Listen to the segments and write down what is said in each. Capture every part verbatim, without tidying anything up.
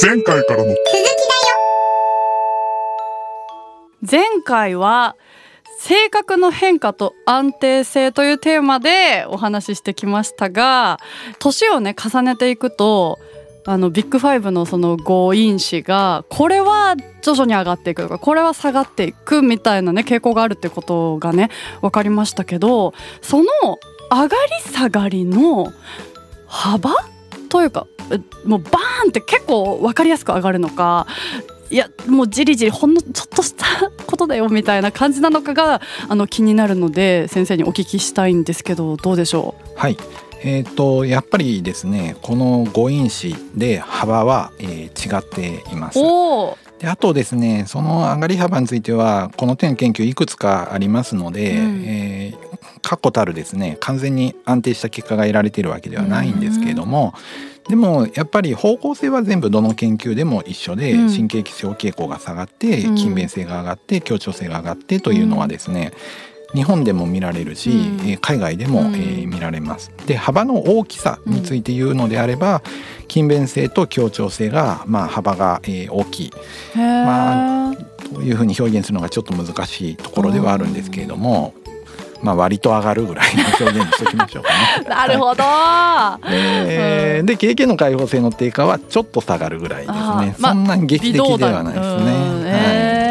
前回からの続きだよ。前回は性格の変化と安定性というテーマでお話ししてきましたが、年をね重ねていくとあのビッグファイブのその誤因子がこれは徐々に上がっていくとかこれは下がっていくみたいなね傾向があるってことがね分かりましたけど、その上がり下がりの幅というかもうバーンって結構分かりやすく上がるのか、いやもうじりじりほんのちょっとしたことだよみたいな感じなのかがあの気になるので先生にお聞きしたいんですけど、どうでしょう。はいえーと、やっぱりですねこの誤因子で幅は、えー、違っています。おであとですねその上がり幅についてはこの手の研究いくつかありますので、うんえー、確固たるですね完全に安定した結果が得られているわけではないんですけれども、でもやっぱり方向性は全部どの研究でも一緒で、神経基調傾向が下がって勤勉性が上がって協調性が上がってというのはですね、日本でも見られるし、うん、海外でも、うんえー、見られます。で幅の大きさについて言うのであれば、うん、勤勉性と協調性が、まあ、幅が、えー、大きい、まあ、というふうに表現するのがちょっと難しいところではあるんですけれども、まあ、割と上がるぐらいの表現にしておきましょうかね。なるほど、はいえーうん、で経験の開放性の低下はちょっと下がるぐらいですね。そんなに劇的ではないですね、うんえーはい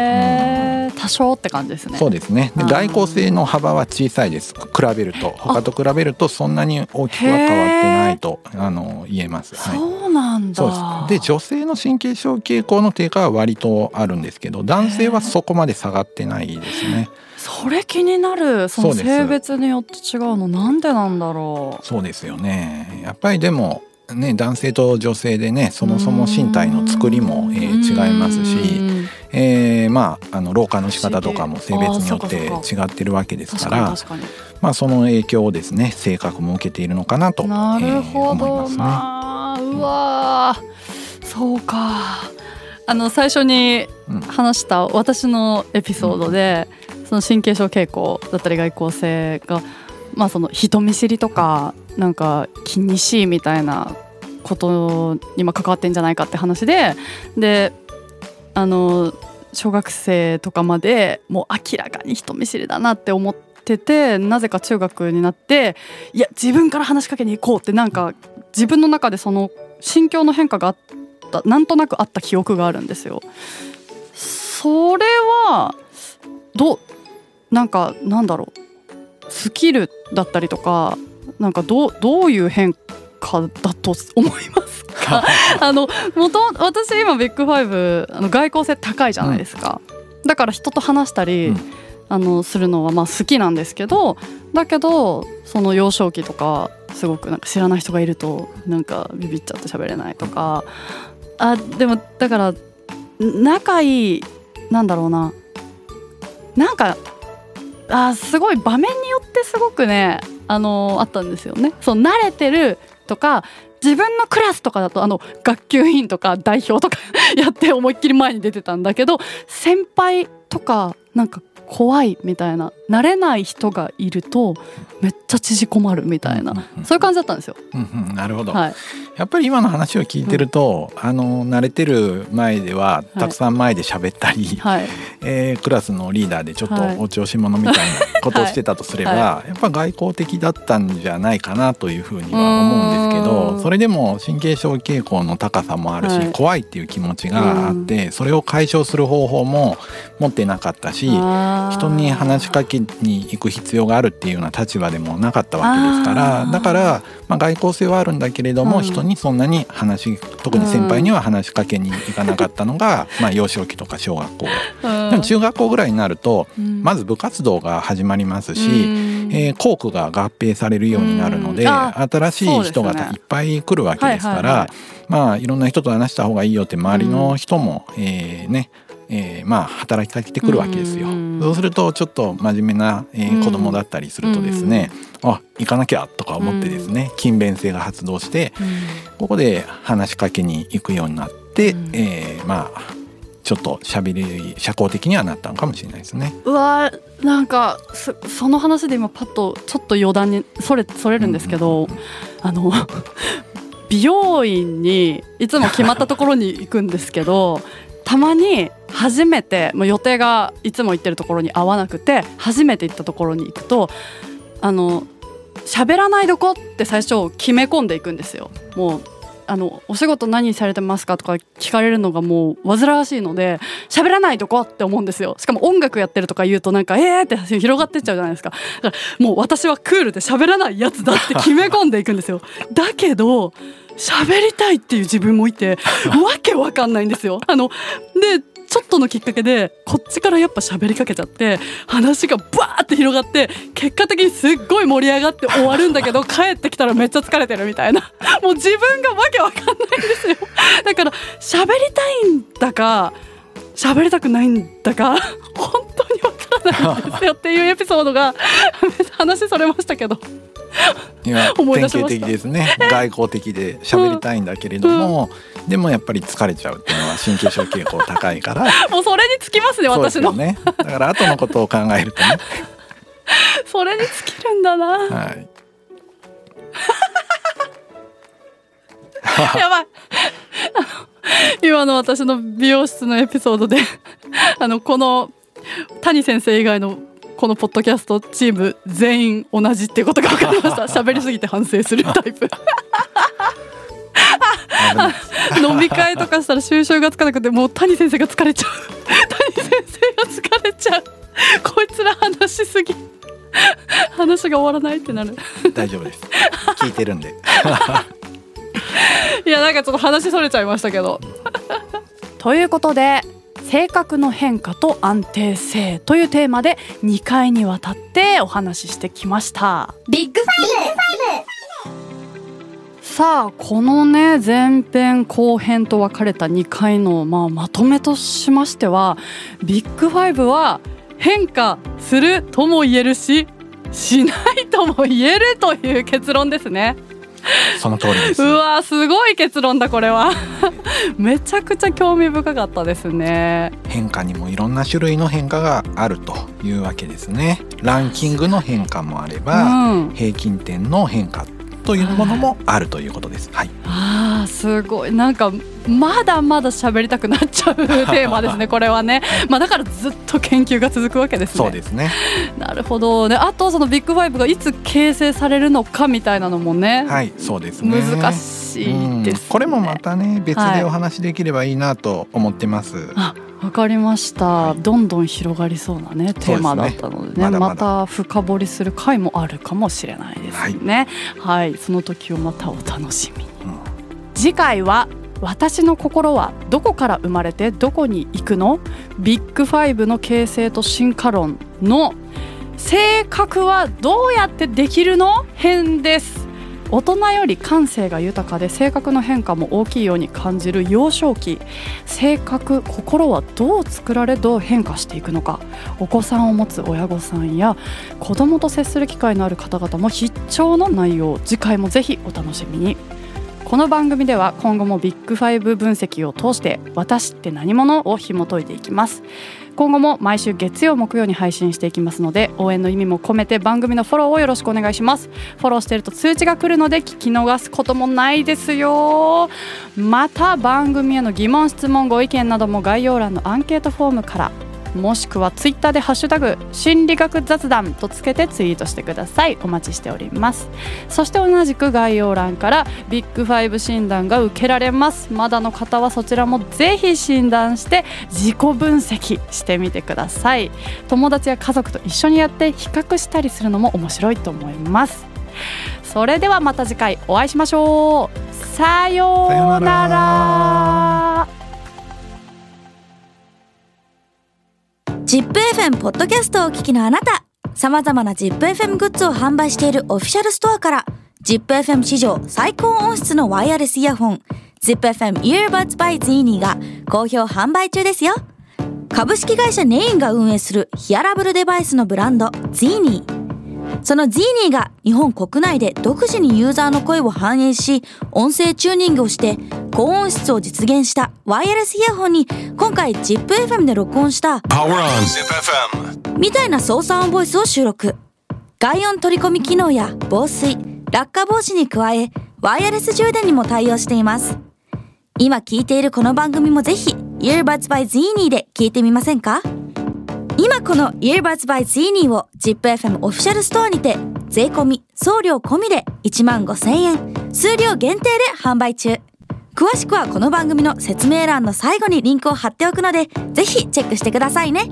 多少って感じですね。そうですね。で外交性の幅は小さいです。比べると他と比べるとそんなに大きくは変わってないとあの言えます、はい、そうなんだ。そうです。で女性の神経症傾向の低下は割とあるんですけど男性はそこまで下がってないですね。それ気になる。その性別によって違うのなんでなんだろう。そうですよね。やっぱりでもね、男性と女性でねそもそも身体の作りも、えー、違いますし、えーまあ、あの老化の仕方とかも性別によって違ってるわけですから、まあ、その影響をですね性格も受けているのかなと、なるほど、えー、思いますね。うわー、そうか。あの最初に話した私のエピソードで、うん、その神経症傾向だったり外向性が、まあ、その人見知りとかなんか気にしいみたいなことに関わってんじゃないかって話で、であの小学生とかまでもう明らかに人見知りだなって思ってて、なぜか中学になっていや自分から話しかけに行こうってなんか自分の中でその心境の変化があったなんとなくあった記憶があるんですよ。それはどうなんかなんだろうスキルだったりとかなんか ど, どういう変化だと思いますか。あの元私今ビッグファイブあの外向性高いじゃないですか、うん、だから人と話したり、うん、あのするのはまあ好きなんですけど、だけどその幼少期とかすごくなんか知らない人がいるとなんかビビっちゃって喋れないとか、あでもだから仲いいなんだろうななんかあすごい場面によってすごくねあのあったんですよね。そう慣れてるとか自分のクラスとかだとあの学級委員とか代表とかやって思いっきり前に出てたんだけど、先輩とかなんか怖いみたいな慣れない人がいるとめっちゃ縮こまるみたいな、うんうん、そういう感じだったんですよ、うんうん、なるほど、はい、やっぱり今の話を聞いてると、うん、あの慣れてる前ではたくさん前で喋ったり、はいえー、クラスのリーダーでちょっとお調子者みたいなことをしてたとすれば、はい、やっぱ外向的だったんじゃないかなというふうには思うんですけど、それでも神経症傾向の高さもあるし、はい、怖いっていう気持ちがあってそれを解消する方法も持ってなかったし、人に話しかけに行く必要があるっていうような立場でもなかったわけですから、だから、まあ、外向性はあるんだけれども、うん、人にそんなに話特に先輩には話しかけに行かなかったのが、うん、まあ幼少期とか小学校、うん、でも中学校ぐらいになると、うん、まず部活動が始まりますし、うんえー、校区が合併されるようになるので、うん、新しい人がいっぱい来るわけですから、はいはいはい、まあいろんな人と話した方がいいよって周りの人も、うん、えー、ねえーまあ、働きかけてくるわけですよ。そうするとちょっと真面目な、えー、子供だったりするとですね、あ行かなきゃとか思ってですね勤勉性が発動してここで話しかけに行くようになって、えー、まあちょっとしゃべり社交的にはなったのかもしれないですね。うわなんか そ, その話で今パッとちょっと余談にそれ、それるんですけど、うんうんうん、あの美容院にいつも決まったところに行くんですけどたまに初めてもう予定がいつも行ってるところに合わなくて初めて行ったところに行くとあの喋らないどこって最初決め込んでいくんですよ。もうあのお仕事何されてますかとか聞かれるのがもう煩わしいので喋らないとこって思うんですよ。しかも音楽やってるとか言うとなんかえーって広がってっちゃうじゃないですか。だからもう私はクールで喋らないやつだって決め込んでいくんですよ。だけど喋りたいっていう自分もいてわけわかんないんですよ。あのでちょっとのきっかけでこっちからやっぱ喋りかけちゃって話がバーって広がって結果的にすっごい盛り上がって終わるんだけど帰ってきたらめっちゃ疲れてるみたいなもう自分がわけわかんないんですよ。だから喋りたいんだか喋りたくないんだか本当にわからないんですよっていうエピソードが話それましたけど思い出しました。典型的ですね。外交的で喋りたいんだけれども、うんうん、でもやっぱり疲れちゃうっていうのは神経症傾向高いからもうそれにつきますね私の。そうですよね。だから後のことを考えるとねそれにつきるんだな、はい、やばい今の私の美容室のエピソードであのこの谷先生以外のこのポッドキャストチーム全員同じっていうことが分かりました。喋りすぎて反省するタイプ飲み会とかしたら収拾がつかなくてもう谷先生が疲れちゃう谷先生が疲れちゃうこいつら話しすぎ話が終わらないってなる大丈夫です聞いてるんでいやなんかちょっと話それちゃいましたけどということで性格の変化と安定性というテーマでにかいにわたってお話ししてきました。ビッグファイブ。さあこのね前編後編と分かれたにかいの、まあ、まとめとしましてはビッグファイブは変化するとも言えるししないとも言えるという結論ですね。その通りです。うわすごい結論だこれはめちゃくちゃ興味深かったですね。変化にもいろんな種類の変化があるというわけですね。ランキングの変化もあれば、うん、平均点の変化というものもあるということです、はい、あーすごいなんかまだまだ喋りたくなっちゃうテーマですねこれはね、まあ、だからずっと研究が続くわけですね。そうですね。なるほどね。あとそのビッグファイブがいつ形成されるのかみたいなのもね、はい、そうですね難しいですね。これもまたね別でお話できればいいなと思ってます、はい、あわかりました、はい、どんどん広がりそうなねテーマだったのでね、まだまだまた深掘りする回もあるかもしれないですね、はい、はい、その時をまたお楽しみに、うん、次回は私の心はどこから生まれてどこに行くの？ビッグファイブの形成と進化論の性格はどうやってできるの？編です。大人より感性が豊かで性格の変化も大きいように感じる幼少期。性格、心はどう作られどう変化していくのか。お子さんを持つ親御さんや子供と接する機会のある方々も必聴の内容。次回もぜひお楽しみに。この番組では今後もビッグファイブ分析を通して私って何者を紐解いていきます。今後も毎週月曜木曜に配信していきますので応援の意味も込めて番組のフォローをよろしくお願いします。フォローしてると通知が来るので聞き逃すこともないですよ。また番組への疑問質問ご意見なども概要欄のアンケートフォームからもしくはツイッターでハッシュタグ心理学雑談とつけてツイートしてください。お待ちしております。そして同じく概要欄からビッグファイブ診断が受けられます。まだの方はそちらもぜひ診断して自己分析してみてください。友達や家族と一緒にやって比較したりするのも面白いと思います。それではまた次回お会いしましょう。さようなら。ZIP-エフエム ポッドキャストをお聞きのあなた、様々な ZIP-エフエム グッズを販売しているオフィシャルストアから ZIP-エフエム 史上最高音質のワイヤレスイヤホン ZIP-エフエム Earbuds by Zeeny が好評販売中ですよ。株式会社ネインが運営するヒアラブルデバイスのブランド Zeeny、 その Zeeny が日本国内で独自にユーザーの声を反映し音声チューニングをして高音質を実現したワイヤレスイヤホンに今回 ZIP-エフエム で録音したみたいな操作音ボイスを収録。外音取り込み機能や防水、落下防止に加えワイヤレス充電にも対応しています。今聞いているこの番組もぜひ Earbuds by Zeeny で聞いてみませんか？今この Earbuds by Zeeny を ZIP-エフエム オフィシャルストアにて税込み送料込みで いちまんごせんえん、数量限定で販売中。詳しくはこの番組の説明欄の最後にリンクを貼っておくので、ぜひチェックしてくださいね。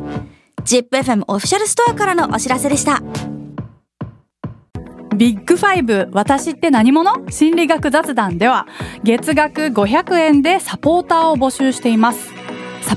ZIP-エフエム オフィシャルストアからのお知らせでした。ビッグファイブ、私って何者？心理学雑談では月額ごひゃくえんでサポーターを募集しています。サ